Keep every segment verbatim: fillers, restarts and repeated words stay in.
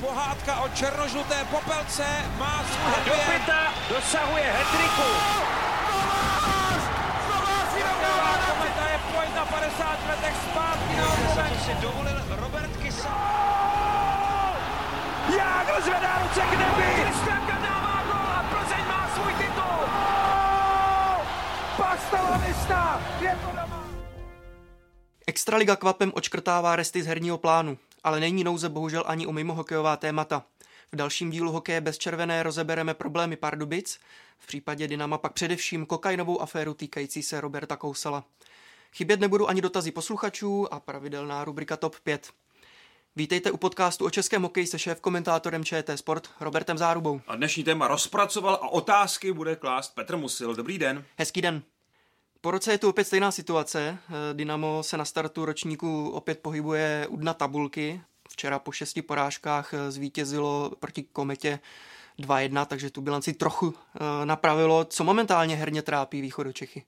Pohádka o černožluté popelce má svůj dopita, dosahuje hat-tricku. Kometa je pojď na padesáti letech zpátky na obroveň. Si dovolil Robert Kousal. Jágl zvedá ruce k nebi. Kristianka dává gol a Plzeň má svůj titul. Pastalanista, je to doma. Extraliga kvapem odškrtává resty z herního plánu. Ale není nouze bohužel ani o mimohokejová témata. V dalším dílu Hokeje bez červené rozebereme problémy Pardubic, v případě Dynama pak především kokainovou aféru týkající se Roberta Kousala. Chybět nebudou ani dotazy posluchačů a pravidelná rubrika Top pět. Vítejte u podcastu o českém hokeji se šéfkomentátorem Č T Sport Robertem Zárubou. A dnešní téma rozpracoval a otázky bude klást Petr Musil. Dobrý den. Hezký den. Po roce je tu opět stejná situace. Dynamo se na startu ročníku opět pohybuje u dna tabulky. Včera po šesti porážkách zvítězilo proti Kometě dva jedna, takže tu bilanci trochu napravilo. Co momentálně herně trápí Východočechy?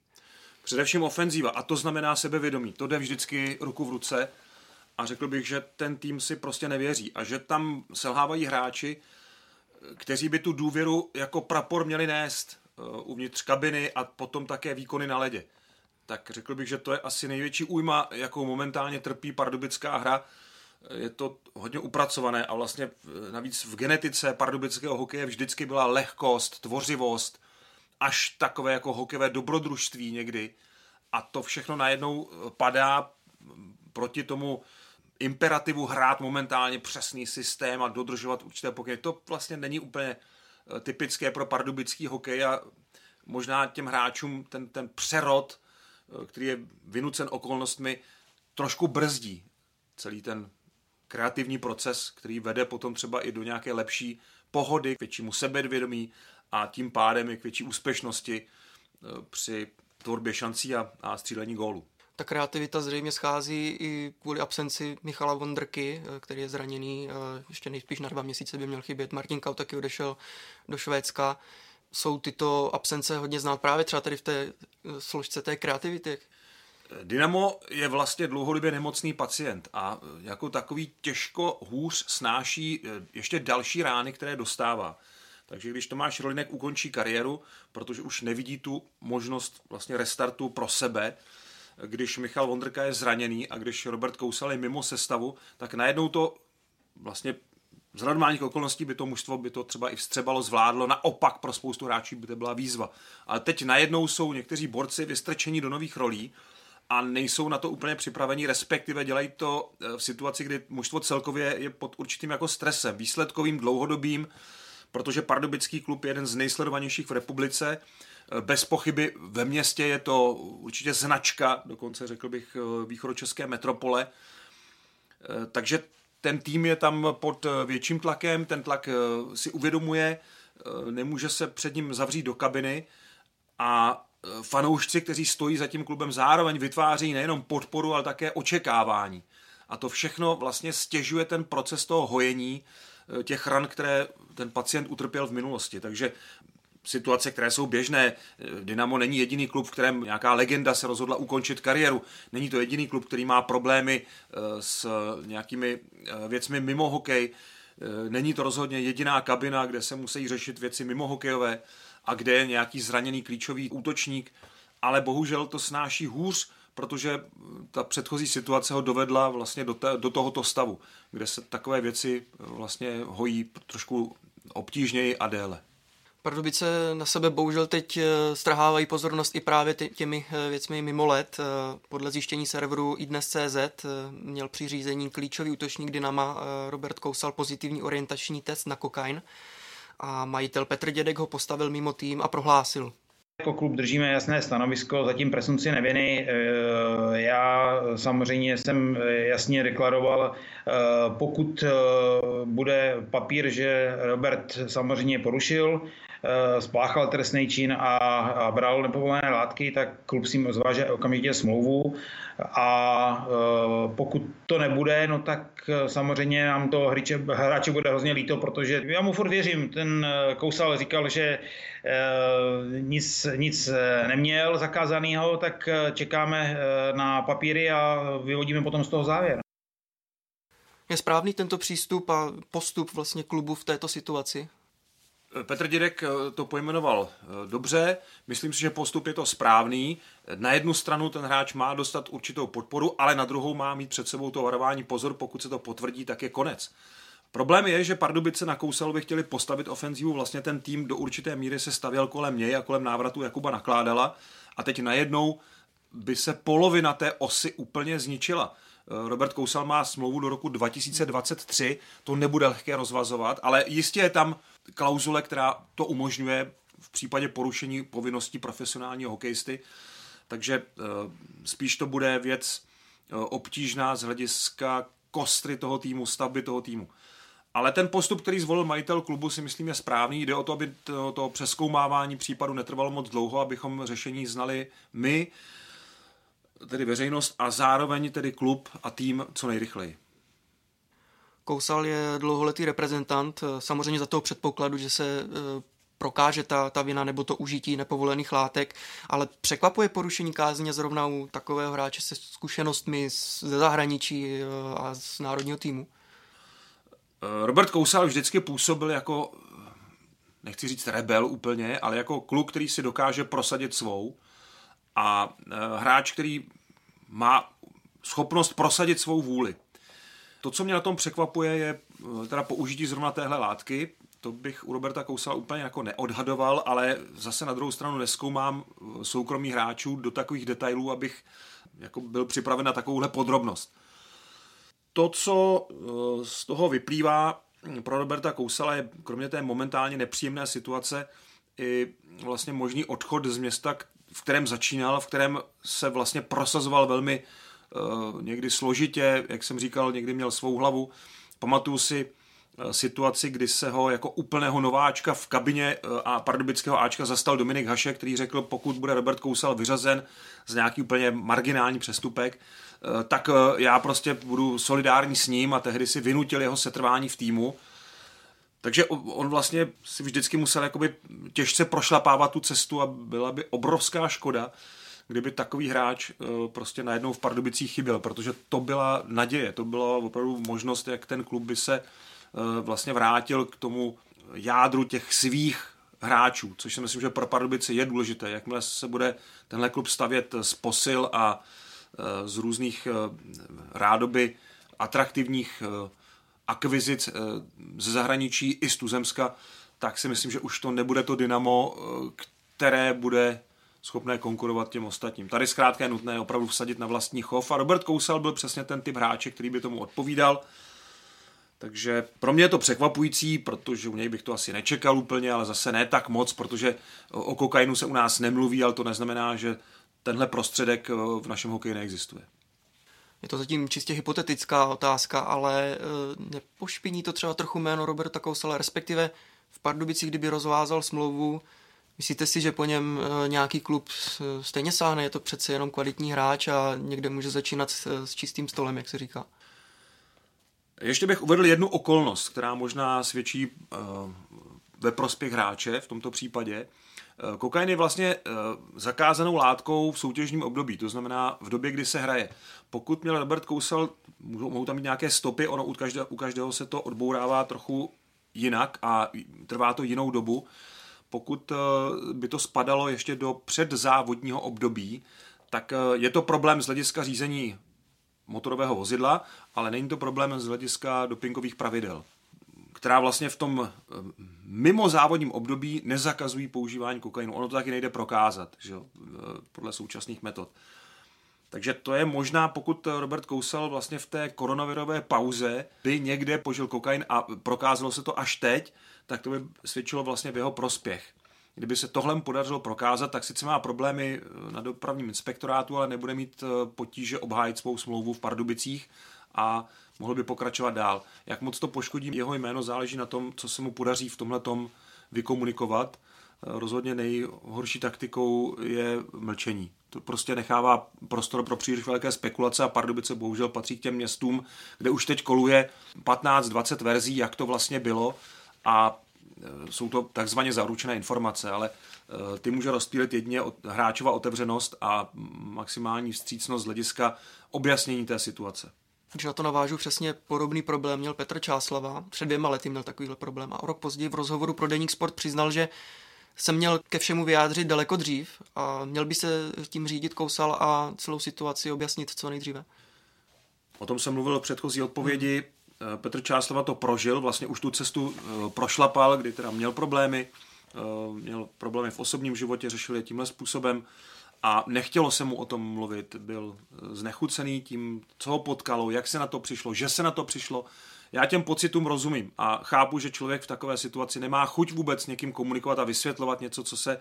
Především ofenzíva, a to znamená sebevědomí. To jde vždycky ruku v ruce a řekl bych, že ten tým si prostě nevěří a že tam selhávají hráči, kteří by tu důvěru jako prapor měli nést uvnitř kabiny a potom také výkony na ledě. Tak řekl bych, že to je asi největší újma, jakou momentálně trpí pardubická hra. Je to hodně upracované a vlastně navíc v genetice pardubického hokeje vždycky byla lehkost, tvořivost, až takové jako hokejové dobrodružství někdy. A to všechno najednou padá proti tomu imperativu hrát momentálně přesný systém a dodržovat určité pokyny. To vlastně není úplně typické pro pardubický hokej a možná těm hráčům ten, ten přerod, který je vynucen okolnostmi, trošku brzdí celý ten kreativní proces, který vede potom třeba i do nějaké lepší pohody, k většímu sebevědomí a tím pádem i k větší úspěšnosti při tvorbě šancí a, a střílení gólů. Ta kreativita zřejmě schází i kvůli absenci Michala Vondrky, který je zraněný, ještě nejspíš na dva měsíce by měl chybět. Martin Kau taky odešel do Švédska. Jsou tyto absence hodně znát právě třeba tady v té složce té kreativity? Dynamo je vlastně dlouhodobě nemocný pacient a jako takový těžko hůř snáší ještě další rány, které dostává. Takže když Tomáš Rolinek ukončí kariéru, protože už nevidí tu možnost vlastně restartu pro sebe, když Michal Vondrka je zraněný a když Robert Kousal je mimo sestavu, tak najednou to vlastně z normálních okolností by to mužstvo by to třeba i vstřebalo, zvládlo, naopak pro spoustu hráčů by to byla výzva. Ale teď najednou jsou někteří borci vystrčení do nových rolí a nejsou na to úplně připravení, respektive dělají to v situaci, kdy mužstvo celkově je pod určitým jako stresem, výsledkovým, dlouhodobým, protože pardubický klub je jeden z nejsledovanějších v republice. Bez pochyby ve městě je to určitě značka, dokonce řekl bych východočeské metropole. Takže ten tým je tam pod větším tlakem, ten tlak si uvědomuje, nemůže se před ním zavřít do kabiny a fanoušci, kteří stojí za tím klubem, zároveň vytváří nejenom podporu, ale také očekávání. A to všechno vlastně stěžuje ten proces toho hojení těch ran, které ten pacient utrpěl v minulosti. Takže situace, které jsou běžné. Dynamo není jediný klub, v kterém nějaká legenda se rozhodla ukončit kariéru. Není to jediný klub, který má problémy s nějakými věcmi mimo hokej. Není to rozhodně jediná kabina, kde se musí řešit věci mimo hokejové a kde je nějaký zraněný klíčový útočník. Ale bohužel to snáší hůř, protože ta předchozí situace ho dovedla vlastně do, te, do tohoto stavu, kde se takové věci vlastně hojí trošku obtížněji a déle. Pardubice na sebe bohužel teď strhávají pozornost i právě těmi věcmi mimo led. Podle zjištění serveru i dnes tečka cé zet měl při řízení klíčový útočník Dynama Robert Kousal pozitivní orientační test na kokain a majitel Petr Dědek ho postavil mimo tým a prohlásil: Jako klub držíme jasné stanovisko, zatím presumpci neviny. Já samozřejmě jsem jasně deklaroval, pokud bude papír, že Robert samozřejmě porušil, spáchal trestný čin a bral nepovolené látky, tak klub si zváže okamžitě smlouvu a pokud to nebude, no tak samozřejmě nám to hráče, hráče bude hrozně líto, protože já mu furt věřím, ten Kousal říkal, že nic, nic neměl zakázanýho, tak čekáme na papíry a vyvodíme potom z toho závěr. Je správný tento přístup a postup vlastně klubu v této situaci? Petr Dědek to pojmenoval dobře, myslím si, že postup je to správný. Na jednu stranu ten hráč má dostat určitou podporu, ale na druhou má mít před sebou to varování pozor, pokud se to potvrdí, tak je konec. Problém je, že Pardubice na Kousalovi chtěli postavit ofenzivu, vlastně ten tým do určité míry se stavěl kolem něj a kolem návratu Jakuba Nakládala a teď najednou by se polovina té osy úplně zničila. Robert Kousal má smlouvu do roku dva tisíce dvacet tři, to nebude lehké rozvazovat, ale jistě je tam klauzule, která to umožňuje v případě porušení povinností profesionálního hokejisty, takže spíš to bude věc obtížná z hlediska kostry toho týmu, stavby toho týmu. Ale ten postup, který zvolil majitel klubu, si myslím je správný. Jde o to, aby to, to přezkoumávání případu netrvalo moc dlouho, abychom řešení znali my, tedy veřejnost a zároveň tedy klub a tým co nejrychleji. Kousal je dlouholetý reprezentant, samozřejmě za toho předpokladu, že se prokáže ta, ta vina nebo to užití nepovolených látek, ale překvapuje porušení kázně zrovna u takového hráče se zkušenostmi ze zahraničí a z národního týmu. Robert Kousal vždycky působil jako, nechci říct rebel úplně, ale jako kluk, který si dokáže prosadit svou a hráč, který má schopnost prosadit svou vůli. To, co mě na tom překvapuje, je teda použití zrovna téhle látky. To bych u Roberta Kousala úplně jako neodhadoval, ale zase na druhou stranu nezkoumám soukromí hráčů do takových detailů, abych jako byl připraven na takovouhle podrobnost. To, co z toho vyplývá pro Roberta Kousala, je kromě té momentálně nepříjemné situace i vlastně možný odchod z města, v kterém začínal, v kterém se vlastně prosazoval velmi někdy složitě, jak jsem říkal, někdy měl svou hlavu. Pamatuju si situaci, kdy se ho jako úplného nováčka v kabině a pardubického áčka zastal Dominik Hašek, který řekl, pokud bude Robert Kousal vyřazen z nějaký úplně marginální přestupek, tak já prostě budu solidární s ním a tehdy si vynutil jeho setrvání v týmu. Takže on vlastně si vždycky musel jakoby těžce prošlapávat tu cestu a byla by obrovská škoda, kdyby takový hráč prostě najednou v Pardubicích chyběl, protože to byla naděje, to byla opravdu možnost, jak ten klub by se vlastně vrátil k tomu jádru těch svých hráčů, což si myslím, že pro Pardubice je důležité. Jakmile se bude tenhle klub stavět z posil a z různých rádoby atraktivních akvizic ze zahraničí i z tuzemska, tak si myslím, že už to nebude to Dynamo, které bude schopné konkurovat těm ostatním. Tady zkrátka je nutné opravdu vsadit na vlastní chov a Robert Kousal byl přesně ten typ hráče, který by tomu odpovídal. Takže pro mě je to překvapující, protože u něj bych to asi nečekal úplně, ale zase ne tak moc, protože o kokainu se u nás nemluví, ale to neznamená, že tenhle prostředek v našem hokeji neexistuje. Je to zatím čistě hypotetická otázka, ale nepošpiní to třeba trochu jméno Roberta Kousala, respektive v Pardubicích, kdyby rozvázal smlouvu, myslíte si, že po něm nějaký klub stejně sáhne? Je to přece jenom kvalitní hráč a někde může začínat s čistým stolem, jak se říká. Ještě bych uvedl jednu okolnost, která možná svědčí ve prospěch hráče v tomto případě. Kokain je vlastně zakázanou látkou v soutěžním období, to znamená v době, kdy se hraje. Pokud měl Robert Kousal, mohou tam být nějaké stopy, ono u každého, u každého se to odbourává trochu jinak a trvá to jinou dobu. Pokud by to spadalo ještě do předzávodního období, tak je to problém z hlediska řízení motorového vozidla, ale není to problém z hlediska dopingových pravidel, která vlastně v tom mimozávodním období nezakazují používání kokainu. Ono to taky nejde prokázat, že jo, podle současných metod. Takže to je možná, pokud Robert Kousal vlastně v té koronavirové pauze by někde požil kokain a prokázalo se to až teď, tak to by svědčilo vlastně v jeho prospěch. Kdyby se tohle podařilo prokázat, tak sice má problémy na dopravním inspektorátu, ale nebude mít potíže obhájit svou smlouvu v Pardubicích a mohl by pokračovat dál. Jak moc to poškodí jeho jméno, záleží na tom, co se mu podaří v tomhletom vykomunikovat. Rozhodně nejhorší taktikou je mlčení. To prostě nechává prostor pro příliš velké spekulace a Pardubice bohužel patří k těm městům, kde už teď koluje patnáct dvacet verzí, jak to vlastně bylo a jsou to takzvaně zaručené informace, ale ty může rozptýlit jedině hráčova otevřenost a maximální vstřícnost z hlediska objasnění té situace. Takže na to navážu přesně podobný problém měl Petr Čáslava. Před dvěma lety měl takovýhle problém a rok později v rozhovoru pro Deník Sport přiznal, že se měl ke všemu vyjádřit daleko dřív a měl by se tím řídit Kousal a celou situaci objasnit co nejdříve. O tom jsem mluvil v předchozí odpovědi. Hmm. Petr Čáslava to prožil, vlastně už tu cestu prošlapal, kdy teda měl problémy, měl problémy v osobním životě, řešil je tímhle způsobem a nechtělo se mu o tom mluvit. Byl znechucený tím, co ho potkalo, jak se na to přišlo, že se na to přišlo. Já těm pocitům rozumím a chápu, že člověk v takové situaci nemá chuť vůbec s někým komunikovat a vysvětlovat něco, co se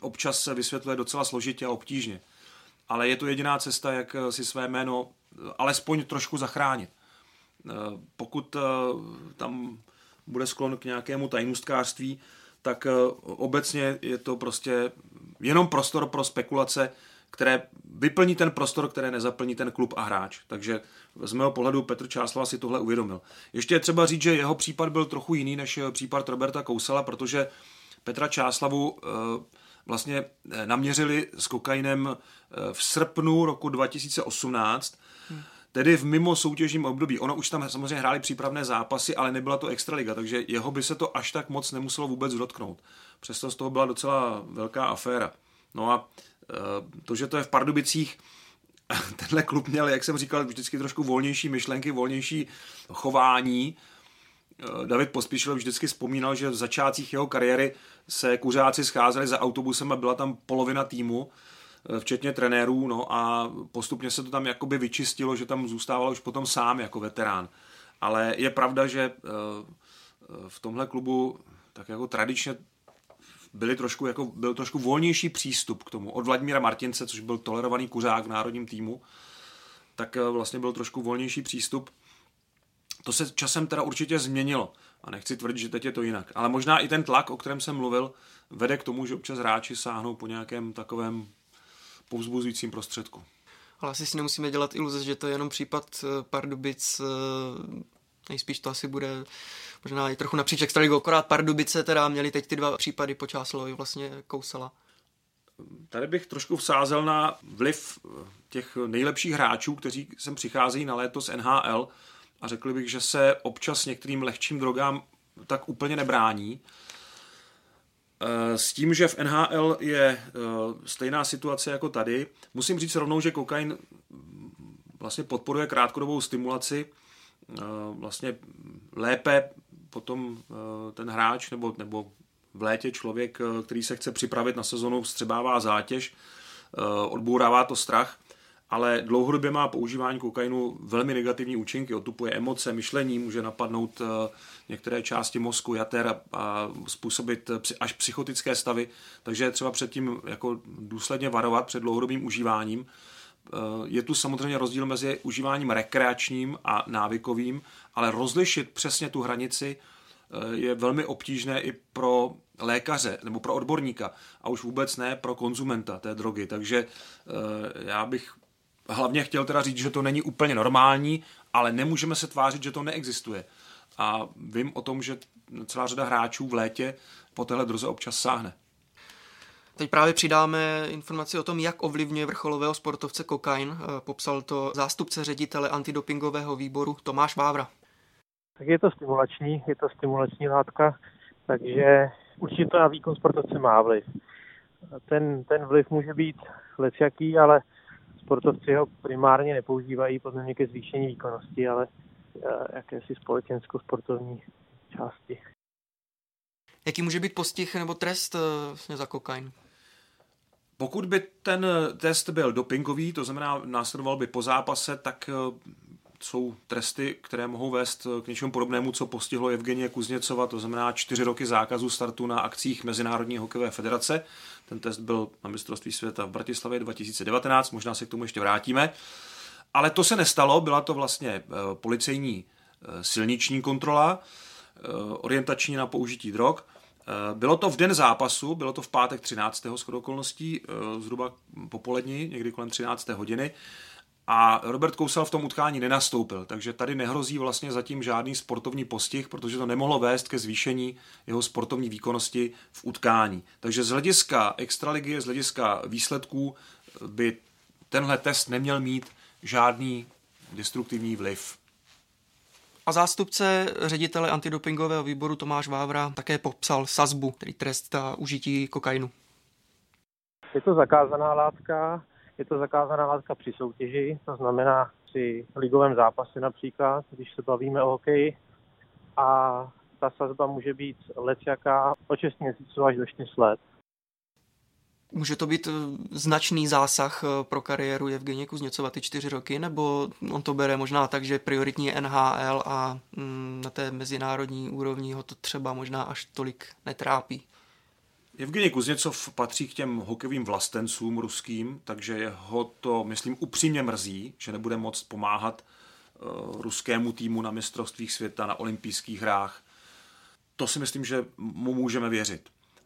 občas se vysvětluje docela složitě a obtížně. Ale je to jediná cesta, jak si své jméno alespoň trošku zachránit. Pokud tam bude sklon k nějakému tajnůstkářství, tak obecně je to prostě jenom prostor pro spekulace, které vyplní ten prostor, které nezaplní ten klub a hráč. Takže z mého pohledu Petr Čáslava si tohle uvědomil. Ještě je třeba říct, že jeho případ byl trochu jiný než případ Roberta Kousala, protože Petra Čáslavu vlastně naměřili s kokainem v srpnu roku dva tisíce osmnáct, hmm. tedy v mimo soutěžním období. Ono už tam samozřejmě hráli přípravné zápasy, ale nebyla to extraliga, takže jeho by se to až tak moc nemuselo vůbec dotknout. Přesto z toho byla docela velká aféra. No a to, že to je v Pardubicích, tenhle klub měl, jak jsem říkal, vždycky trošku volnější myšlenky, volnější chování. David Pospíšil vždycky vzpomínal, že v začátcích jeho kariéry se kuřáci scházeli za autobusem a byla tam polovina týmu, včetně trenérů, no a postupně se to tam jakoby vyčistilo, že tam zůstával už potom sám jako veterán. Ale je pravda, že v tomhle klubu tak jako tradičně Byli trošku, jako, byl trošku volnější přístup k tomu. Od Vladimíra Martince, což byl tolerovaný kuřák v národním týmu, tak vlastně byl trošku volnější přístup. To se časem teda určitě změnilo. A nechci tvrdit, že teď je to jinak. Ale možná i ten tlak, o kterém jsem mluvil, vede k tomu, že občas hráči sáhnou po nějakém takovém povzbuzujícím prostředku. Ale asi si nemusíme dělat iluze, že to je jenom případ Pardubic. Nejspíš to asi bude možná i trochu napříč extraligou, akorát Pardubice teda měli teď ty dva případy po Čáslovi vlastně Kousala. Tady bych trošku vsázel na vliv těch nejlepších hráčů, kteří sem přicházejí na léto z N H L a řekl bych, že se občas některým lehčím drogám tak úplně nebrání. S tím, že v N H L je stejná situace jako tady, musím říct rovnou, že kokain vlastně podporuje krátkodobou stimulaci, vlastně lépe potom ten hráč nebo, nebo v létě člověk, který se chce připravit na sezonu, vstřebává zátěž, odbourává to strach, ale dlouhodobě má používání kokainu velmi negativní účinky, otupuje emoce, myšlení, může napadnout některé části mozku, jater a způsobit až psychotické stavy, takže třeba předtím jako důsledně varovat před dlouhodobým užíváním. Je tu samozřejmě rozdíl mezi užíváním rekreačním a návykovým, ale rozlišit přesně tu hranici je velmi obtížné i pro lékaře nebo pro odborníka a už vůbec ne pro konzumenta té drogy. Takže já bych hlavně chtěl teda říct, že to není úplně normální, ale nemůžeme se tvářit, že to neexistuje. A vím o tom, že celá řada hráčů v létě po téhle droze občas sáhne. Teď právě přidáme informaci o tom, jak ovlivňuje vrcholového sportovce kokain. Popsal to zástupce ředitele antidopingového výboru Tomáš Vávra. Tak je to stimulační, je to stimulační látka, takže určitě to na výkon sportovce má vliv. Ten, ten vliv může být lecjaký, ale sportovci ho primárně nepoužívají podle mě ke zvýšení výkonnosti, ale jakési společensko-sportovní části. Jaký může být postih nebo trest za kokain? Pokud by ten test byl dopingový, to znamená následoval by po zápase, tak jsou tresty, které mohou vést k něčemu podobnému, co postihlo Jevgenije Kuzněcova, to znamená čtyři roky zákazu startu na akcích Mezinárodní hokejové federace. Ten test byl na mistrovství světa v Bratislavě dva tisíce devatenáct, možná se k tomu ještě vrátíme. Ale to se nestalo, byla to vlastně policejní silniční kontrola, orientační na použití drog. Bylo to v den zápasu, bylo to v pátek třináctého shodou okolností, zhruba popolední, někdy kolem třinácté hodiny. A Robert Kousal v tom utkání nenastoupil, takže tady nehrozí vlastně zatím žádný sportovní postih, protože to nemohlo vést ke zvýšení jeho sportovní výkonnosti v utkání. Takže z hlediska extraligy, z hlediska výsledků by tenhle test neměl mít žádný destruktivní vliv. A zástupce ředitele antidopingového výboru Tomáš Vávra také popsal sazbu, tedy trest a užití kokainu. Je to zakázaná látka, je to zakázaná látka při soutěži, to znamená při ligovém zápase například, když se bavíme o hokeji, a ta sazba může být lecjaká od šesti měsíců až do čtyř let. Může to být značný zásah pro kariéru Jevgenije Kuzněcova ty čtyři roky, nebo on to bere možná tak, že prioritní je N H L a na té mezinárodní úrovni ho to třeba možná až tolik netrápí? Jevgenij Kuzněcov patří k těm hokejovým vlastencům ruským, takže jeho to, myslím, upřímně mrzí, že nebude moct pomáhat ruskému týmu na mistrovstvích světa, na olympijských hrách. To si myslím, že mu můžeme věřit.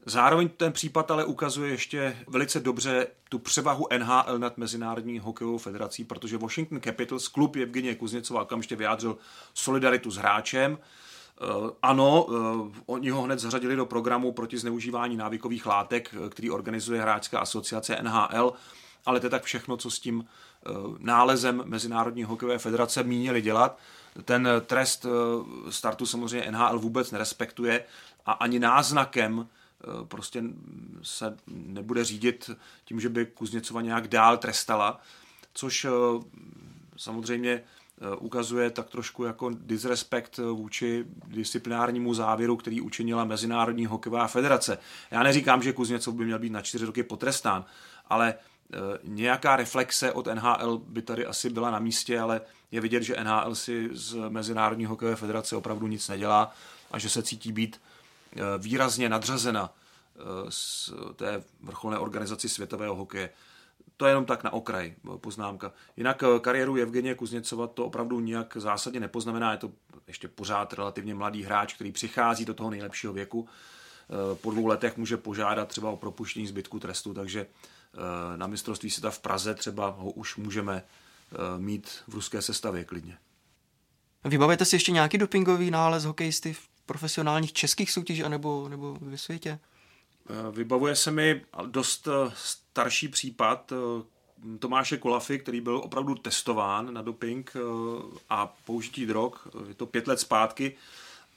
Zároveň ten případ ale ukazuje ještě velice dobře tu převahu N H L nad Mezinárodní hokejovou federací, protože Washington Capitals, klub Jevgenije Kuzněcova, okamžitě vyjádřil solidaritu s hráčem. Ano, oni ho hned zařadili do programu proti zneužívání návykových látek, který organizuje hráčská asociace N H L, ale to je tak všechno, co s tím nálezem Mezinárodní hokejové federace mínili dělat. Ten trest startu samozřejmě N H L vůbec nerespektuje a ani náznakem prostě se nebude řídit tím, že by Kuzněcova nějak dál trestala, což samozřejmě ukazuje tak trošku jako disrespekt vůči disciplinárnímu závěru, který učinila Mezinárodní hokejová federace. Já neříkám, že Kuzněcov by měl být na čtyři roky potrestán, ale nějaká reflexe od N H L by tady asi byla na místě, ale je vidět, že N H L si z Mezinárodní hokejové federace opravdu nic nedělá a že se cítí být výrazně nadřazena z té vrcholné organizaci světového hokeje. To je jenom tak na okraj poznámka. Jinak kariéru Jevgenije Kuzněcova to opravdu nijak zásadně nepoznamená. Je to ještě pořád relativně mladý hráč, který přichází do toho nejlepšího věku. Po dvou letech může požádat třeba o propuštění zbytku trestu, takže na mistrovství světa v Praze třeba ho už můžeme mít v ruské sestavě klidně. Vybavujete si ještě nějaký dopingový nález hokejisty v profesionálních českých soutěžích anebo, nebo ve světě? Vybavuje se mi dost starší případ Tomáše Kolafy, který byl opravdu testován na doping a použití drog. Je to pět let zpátky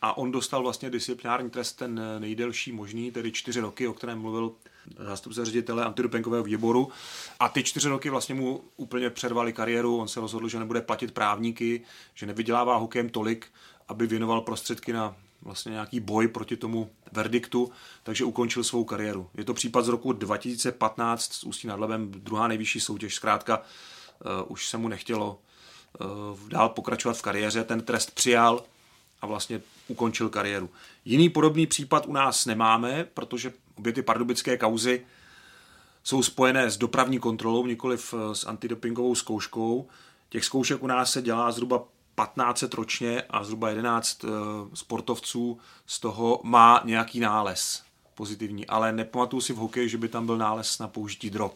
a on dostal vlastně disciplinární trest ten nejdelší možný, tedy čtyři roky, o kterém mluvil zástupce ředitele antidopingového výboru. A ty čtyři roky vlastně mu úplně přervali kariéru. On se rozhodl, že nebude platit právníky, že nevydělává hokejem tolik, aby věnoval prostředky na vlastně nějaký boj proti tomu verdiktu, takže ukončil svou kariéru. Je to případ z roku dva tisíce patnáct s Ústí nad Labem, druhá nejvyšší soutěž. Zkrátka uh, už se mu nechtělo uh, dál pokračovat v kariéře, ten trest přijal a vlastně ukončil kariéru. Jiný podobný případ u nás nemáme, protože obě ty pardubické kauzy jsou spojené s dopravní kontrolou, nikoliv s antidopingovou zkouškou. Těch zkoušek u nás se dělá zhruba patnáct set ročně a zhruba jedenáct sportovců z toho má nějaký nález pozitivní, ale nepamatuju si v hokeji, že by tam byl nález na použití drog.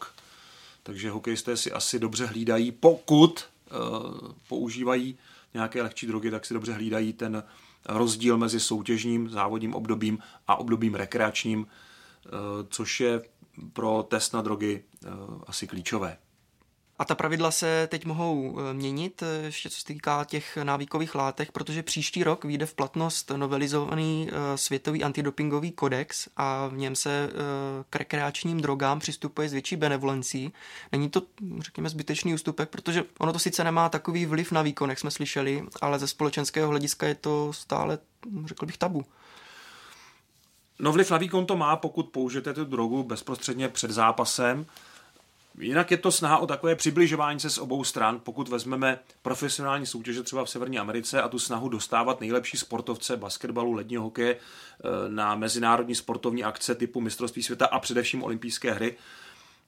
Takže hokejisté si asi dobře hlídají, pokud uh, používají nějaké lehčí drogy, tak si dobře hlídají ten rozdíl mezi soutěžním závodním obdobím a obdobím rekreačním, uh, což je pro test na drogy uh, asi klíčové. A ta pravidla se teď mohou měnit, ještě co se týká těch návykových látek, protože příští rok vyjde v platnost novelizovaný světový antidopingový kodex a v něm se k rekreačním drogám přistupuje s větší benevolencí. Není to, řekněme, zbytečný ústupek, protože ono to sice nemá takový vliv na výkon, jak jsme slyšeli, ale ze společenského hlediska je to stále, řekl bych, tabu. No, vliv na výkon to má, pokud použijete tu drogu bezprostředně před zápasem. Jinak je to snaha o takové přibližování se z obou stran, pokud vezmeme profesionální soutěže třeba v Severní Americe a tu snahu dostávat nejlepší sportovce basketbalu, ledního hokeje na mezinárodní sportovní akce typu mistrovství světa a především olympijské hry,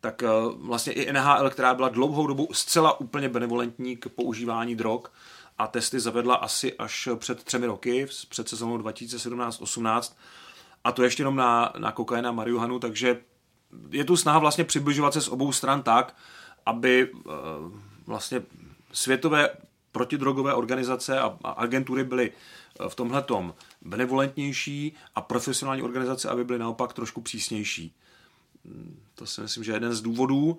tak vlastně i N H L, která byla dlouhou dobu zcela úplně benevolentní k používání drog a testy zavedla asi až před třemi roky, před sezónou dva tisíce sedmnáct osmnáct, a to ještě jenom na, na kokain a marihuanu, takže je tu snaha vlastně přibližovat se z obou stran tak, aby vlastně světové protidrogové organizace a agentury byly v tomhletom benevolentnější a profesionální organizace, aby byly naopak trošku přísnější. To si myslím, že je jeden z důvodů.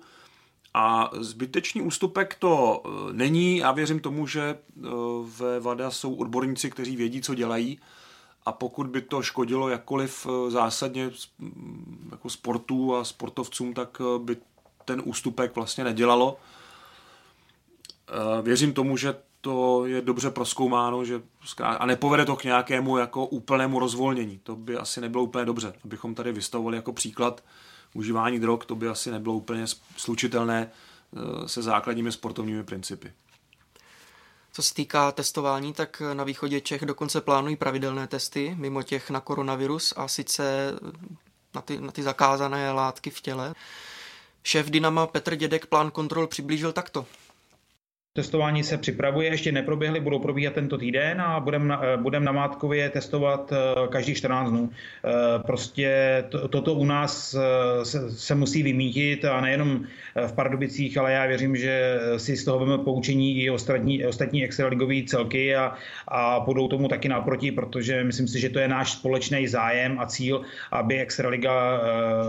A zbytečný ústupek to není. Já věřím tomu, že ve VADA jsou odborníci, kteří vědí, co dělají. A pokud by to škodilo jakkoliv zásadně jako sportu a sportovcům, tak by ten ústupek vlastně nedělalo. Věřím tomu, že to je dobře prozkoumáno, že a nepovede to k nějakému jako úplnému rozvolnění. To by asi nebylo úplně dobře, abychom tady vystavovali jako příklad užívání drog, to by asi nebylo úplně slučitelné se základními sportovními principy. Co se týká testování, tak na východě Čech dokonce plánují pravidelné testy mimo těch na koronavirus, a sice na ty, na ty zakázané látky v těle. Šéf Dynama Petr Dědek plán kontrol přiblížil takto. Testování se připravuje, ještě neproběhly, budou probíhat tento týden a budeme budem namátkově testovat každý čtrnáct dnů. Prostě to, toto u nás se, se musí vymítit, a nejenom v Pardubicích, ale já věřím, že si z toho budeme poučení i ostatní, ostatní extraligový celky a, a budou tomu taky naproti, protože myslím si, že to je náš společný zájem a cíl, aby extraliga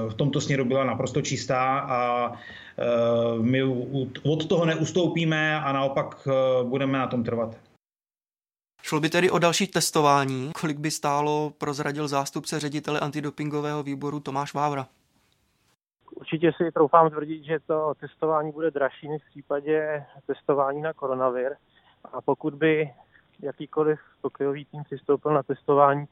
v tomto směru byla naprosto čistá a my od toho neustoupíme a naopak budeme na tom trvat. Šlo by tedy o další testování. Kolik by stálo, prozradil zástupce ředitele antidopingového výboru Tomáš Vávra. Určitě si troufám tvrdit, že to testování bude dražší než v případě testování na koronavir. A pokud by jakýkoliv hokejový tým přistoupil na testování,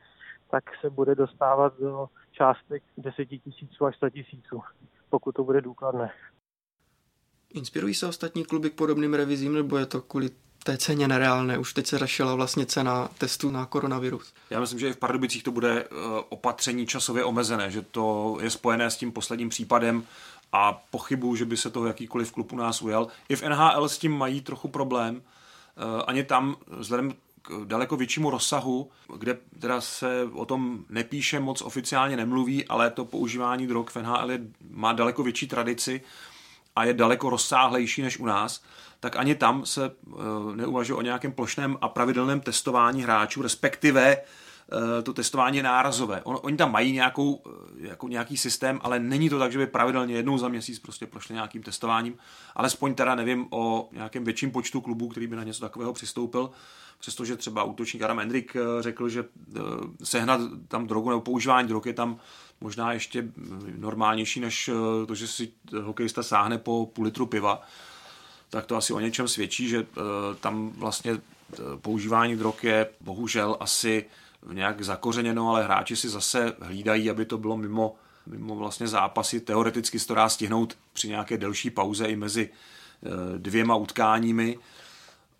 tak se bude dostávat do částek deset tisíců až sto tisíců, pokud to bude důkladné. Inspirují se ostatní kluby k podobným revizím, nebo je to kvůli té ceně nereálné? Už teď se řešila vlastně cena testů na koronavirus. Já myslím, že i v Pardubicích to bude opatření časově omezené, že to je spojené s tím posledním případem a pochybuju, že by se toho jakýkoliv klub u nás ujel. I v N H L s tím mají trochu problém. Ani tam, vzhledem k daleko většímu rozsahu, kde teda se o tom nepíše, moc oficiálně nemluví, ale to používání drog v N H L je, má daleko větší tradici a je daleko rozsáhlejší než u nás, tak ani tam se neuvažuje o nějakém plošném a pravidelném testování hráčů, respektive to testování je nárazové. On, oni tam mají nějakou, jako nějaký systém, ale není to tak, že by pravidelně jednou za měsíc prostě prošli nějakým testováním. Alespoň teda nevím o nějakém větším počtu klubů, který by na něco takového přistoupil, přestože třeba útočník Adam Hendrick řekl, že sehnat tam drogu nebo používání drog je tam možná ještě normálnější než to, že si hokejista sáhne po půl litru piva, tak to asi o něčem svědčí, že tam vlastně používání drog je bohužel asi nějak zakořeněno, ale hráči si zase hlídají, aby to bylo mimo, mimo vlastně zápasy. Teoreticky se to dá stihnout při nějaké delší pauze i mezi dvěma utkáními,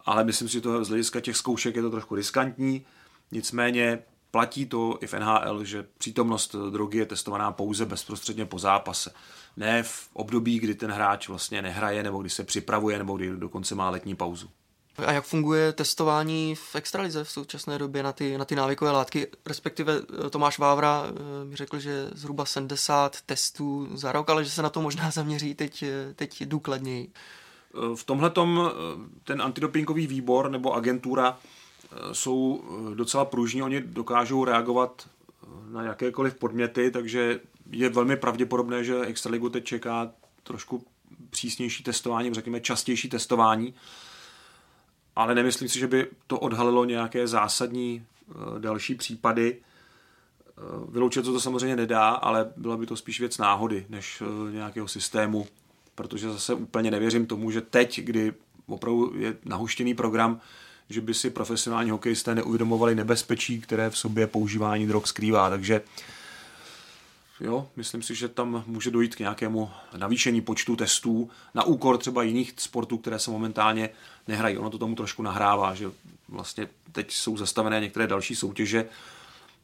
ale myslím si, že to z hlediska těch zkoušek je to trošku riskantní, nicméně platí to i v N H L, že přítomnost drogy je testovaná pouze bezprostředně po zápase. Ne v období, kdy ten hráč vlastně nehraje, nebo kdy se připravuje, nebo kdy dokonce má letní pauzu. A jak funguje testování v extralize v současné době na ty, na ty návykové látky? Respektive Tomáš Vávra mi řekl, že zhruba sedmdesát testů za rok, ale že se na to možná zaměří teď, teď důkladněji. V tomhletom ten antidopingový výbor nebo agentura jsou docela pružní, oni dokážou reagovat na jakékoliv podměty, takže je velmi pravděpodobné, že extraligu teď čeká trošku přísnější testování, řekněme častější testování, ale nemyslím si, že by to odhalilo nějaké zásadní další případy. Vyloučit to to samozřejmě nedá, ale byla by to spíš věc náhody než nějakého systému, protože zase úplně nevěřím tomu, že teď, kdy opravdu je nahuštěný program, že by si profesionální hokejisté neuvědomovali nebezpečí, které v sobě používání drog skrývá. Takže jo, myslím si, že tam může dojít k nějakému navýšení počtu testů na úkor třeba jiných sportů, které se momentálně nehrají. Ono to tomu trošku nahrává, že vlastně teď jsou zastavené některé další soutěže,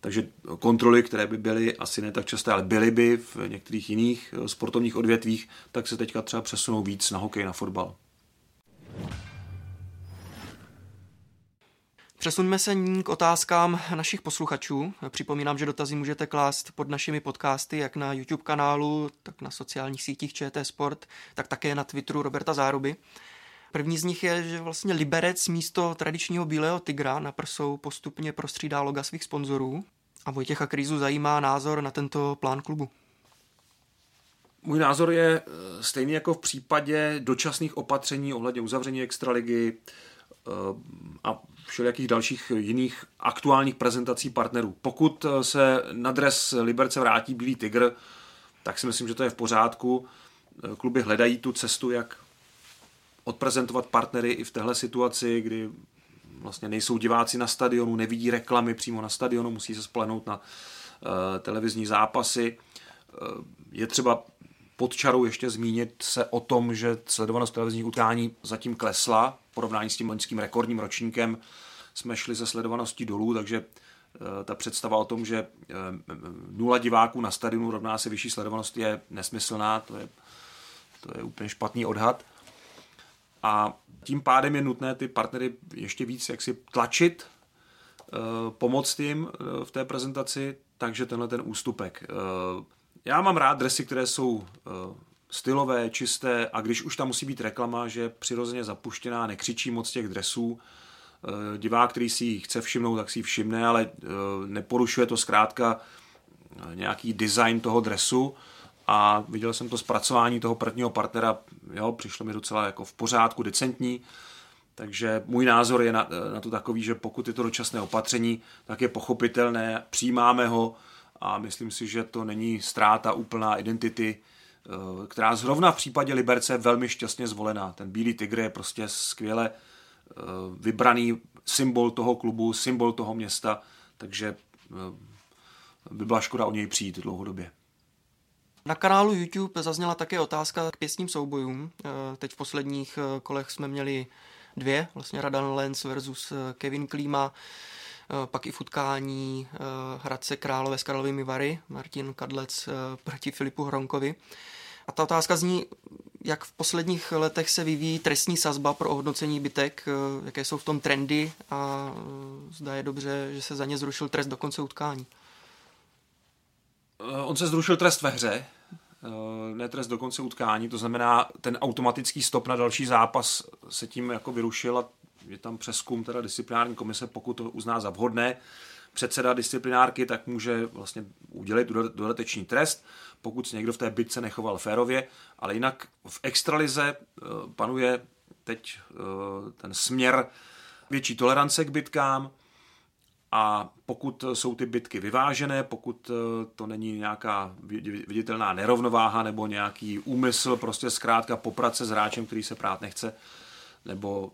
takže kontroly, které by byly asi ne tak časté, ale byly by v některých jiných sportovních odvětvích, tak se teďka třeba přesunou víc na hokej, na fotbal. Přesuňme se nyní k otázkám našich posluchačů. Připomínám, že dotazy můžete klást pod našimi podcasty jak na YouTube kanálu, tak na sociálních sítích Č T Sport, tak také na Twitteru Roberta Záruby. První z nich je, že vlastně Liberec místo tradičního bílého tygra na prsou postupně prostřídá loga svých sponzorů. A Vojtěcha Krýzu zajímá názor na tento plán klubu. Můj názor je stejný jako v případě dočasných opatření ohledně uzavření extraligy a všelijakých dalších jiných aktuálních prezentací partnerů. Pokud se na dres Liberce vrátí Bílý tygr, tak si myslím, že to je v pořádku. Kluby hledají tu cestu, jak odprezentovat partnery i v téhle situaci, kdy vlastně nejsou diváci na stadionu, nevidí reklamy přímo na stadionu, musí se spolehnout na televizní zápasy. Je třeba pod čarou ještě zmínit se o tom, že sledovanost televizních utkání zatím klesla. V porovnání s tím loňským rekordním ročníkem jsme šli ze sledovanosti dolů, takže ta představa o tom, že nula diváků na stadionu rovná se vyšší sledovanost, je nesmyslná. To je, to je úplně špatný odhad. A tím pádem je nutné ty partnery ještě víc jaksi tlačit, pomoct jim v té prezentaci, takže tenhle ten ústupek. Já mám rád dresy, které jsou stylové, čisté a když už tam musí být reklama, že je přirozeně zapuštěná, nekřičí moc těch dresů. Divák, který si ji chce všimnout, tak si ji všimne, ale neporušuje to zkrátka nějaký design toho dresu. A viděl jsem to zpracování toho prvního partnera, jo, přišlo mi docela jako v pořádku, decentní. Takže můj názor je na, na to takový, že pokud je to dočasné opatření, tak je pochopitelné, přijímáme ho a myslím si, že to není ztráta úplná identity, která zrovna v případě Liberce je velmi šťastně zvolená. Ten Bílý tygr je prostě skvěle vybraný symbol toho klubu, symbol toho města, takže by byla škoda o něj přijít dlouhodobě. Na kanálu YouTube zazněla také otázka k pěstním soubojům. Teď v posledních kolech jsme měli dvě, vlastně Radan Lenz versus Kevin Klíma, pak i v utkání Hradce Králové s Karlovými Vary, Martin Kadlec proti Filipu Hronkovi. A ta otázka zní, jak v posledních letech se vyvíjí trestní sazba pro ohodnocení bitek, jaké jsou v tom trendy a zda je dobře, že se za ně zrušil trest do konce utkání. On se zrušil trest ve hře, ne trest do konce utkání, to znamená ten automatický stop na další zápas se tím jako vyrušil a je tam přezkum teda disciplinární komise, pokud to uzná za vhodné. Předseda disciplinárky tak může vlastně udělit dodatečný trest, pokud se někdo v té bitce nechoval férově, ale jinak v extralize panuje teď ten směr větší tolerance k bitkám a pokud jsou ty bitky vyvážené, pokud to není nějaká viditelná nerovnováha nebo nějaký úmysl, prostě zkrátka poprat se s hráčem, který se prát nechce, nebo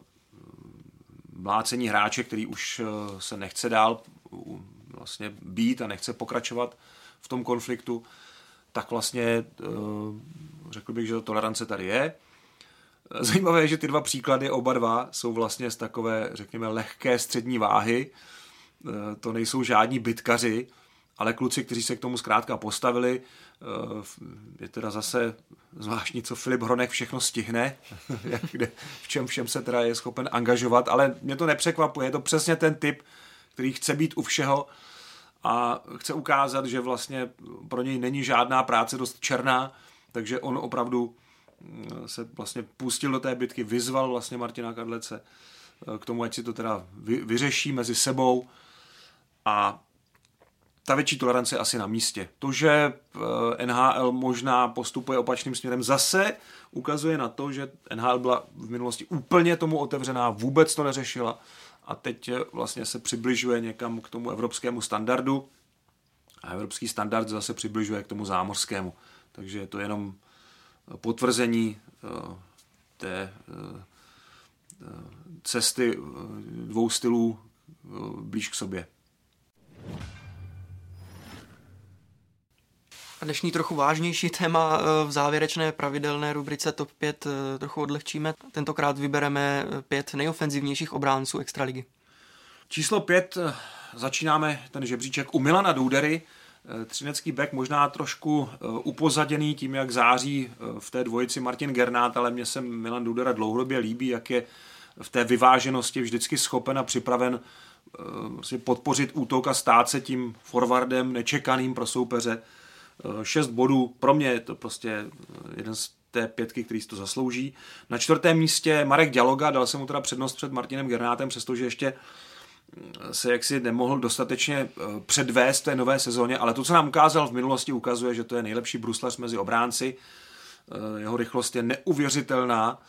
mlácení hráče, který už se nechce dál vlastně být a nechce pokračovat v tom konfliktu, tak vlastně řekl bych, že ta tolerance tady je. Zajímavé je, že ty dva příklady, oba dva, jsou vlastně z takové, řekněme, lehké střední váhy. To nejsou žádní bitkaři, ale kluci, kteří se k tomu zkrátka postavili. Je teda zase zvláštní, co Filip Hronek všechno stihne, v čem všem se teda je schopen angažovat, ale mě to nepřekvapuje, je to přesně ten typ, který chce být u všeho a chce ukázat, že vlastně pro něj není žádná práce dost černá, takže on opravdu se vlastně pustil do té bitky, vyzval vlastně Martina Kadlece k tomu, ať si to teda vyřeší mezi sebou a ta větší tolerance je asi na místě. To, že N H L možná postupuje opačným směrem, zase ukazuje na to, že N H L byla v minulosti úplně tomu otevřená, vůbec to neřešila a teď vlastně se přibližuje někam k tomu evropskému standardu a evropský standard zase přibližuje k tomu zámořskému. Takže je to jenom potvrzení té cesty dvou stylů blíž k sobě. A dnešní trochu vážnější téma v závěrečné pravidelné rubrice Top pět trochu odlehčíme. Tentokrát vybereme pět nejofenzivnějších obránců extraligy. Číslo pět začínáme ten žebříček u Milana Doudery. Třinecký bek možná trošku upozaděný tím, jak září v té dvojici Martin Gernát, ale mně se Milan Doudera dlouhodobě líbí, jak je v té vyváženosti vždycky schopen a připraven podpořit útok a stát se tím forwardem nečekaným pro soupeře. Šest bodů, pro mě je to prostě jeden z té pětky, který si to zaslouží. Na čtvrtém místě Marek Ďaloga, dal jsem mu teda přednost před Martinem Gernátem, přestože ještě se jaksi nemohl dostatečně předvést té nové sezóně, ale to, co nám ukázal v minulosti, ukazuje, že to je nejlepší bruslař mezi obránci. Jeho rychlost je neuvěřitelná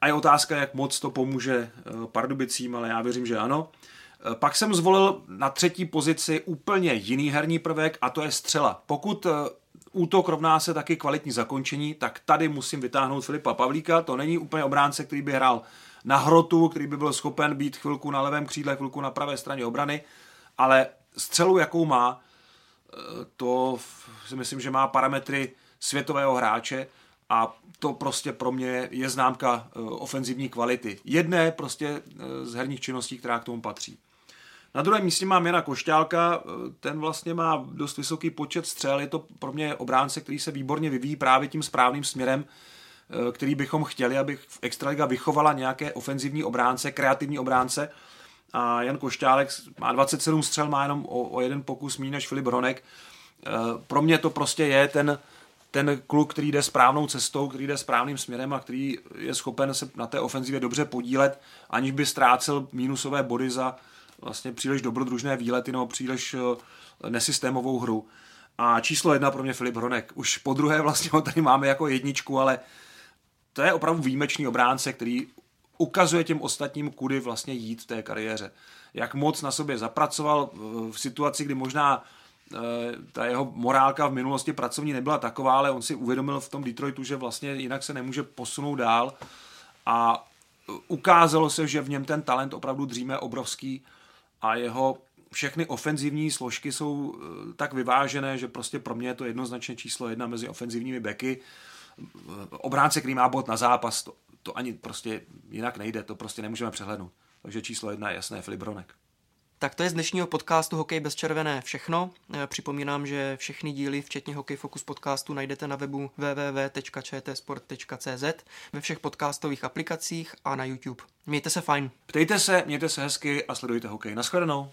a je otázka, jak moc to pomůže Pardubicím, ale já věřím, že ano. Pak jsem zvolil na třetí pozici úplně jiný herní prvek a to je střela. Pokud útok rovná se taky kvalitní zakončení, tak tady musím vytáhnout Filipa Pavlíka. To není úplně obránce, který by hrál na hrotu, který by byl schopen být chvilku na levém křídle, chvilku na pravé straně obrany, ale střelu, jakou má, to si myslím, že má parametry světového hráče a to prostě pro mě je známka ofenzivní kvality. Jedné prostě z herních činností, která k tomu patří. Na druhém místě mám Jana Košťálka, ten vlastně má dost vysoký počet střel, je to pro mě obránce, který se výborně vyvíjí právě tím správným směrem, který bychom chtěli, aby Extraliga vychovala nějaké ofenzivní obránce, kreativní obránce. A Jan Košťálek má dvacet sedm střel, má jenom o, o jeden pokus méně než Filip Hronek. Pro mě to prostě je ten, ten kluk, který jde správnou cestou, který jde správným směrem a který je schopen se na té ofenzivě dobře podílet, aniž by ztrácel mínusové body za vlastně příliš dobrodružné výlety nebo příliš nesystémovou hru. A číslo jedna pro mě Filip Hronek. Už po druhé vlastně ho tady máme jako jedničku, ale to je opravdu výjimečný obránce, který ukazuje těm ostatním, kudy vlastně jít v té kariéře. Jak moc na sobě zapracoval v situaci, kdy možná ta jeho morálka v minulosti pracovní nebyla taková, ale on si uvědomil v tom Detroitu, že vlastně jinak se nemůže posunout dál a ukázalo se, že v něm ten talent opravdu dříme obrovský a jeho všechny ofenzivní složky jsou tak vyvážené, že prostě pro mě je to jednoznačně číslo jedna mezi ofenzivními beky. Obránce, který má bod na zápas, to, to ani prostě jinak nejde, to prostě nemůžeme přehlédnout. Takže číslo jedna je jasné, Filip Hronek. Tak to je z dnešního podcastu Hokej bez červené všechno. Připomínám, že všechny díly, včetně Hokej Focus podcastu, najdete na webu w w w tečka c t sport tečka c z, ve všech podcastových aplikacích a na YouTube. Mějte se fajn. Ptejte se, mějte se hezky a sledujte hokej. Naschledanou.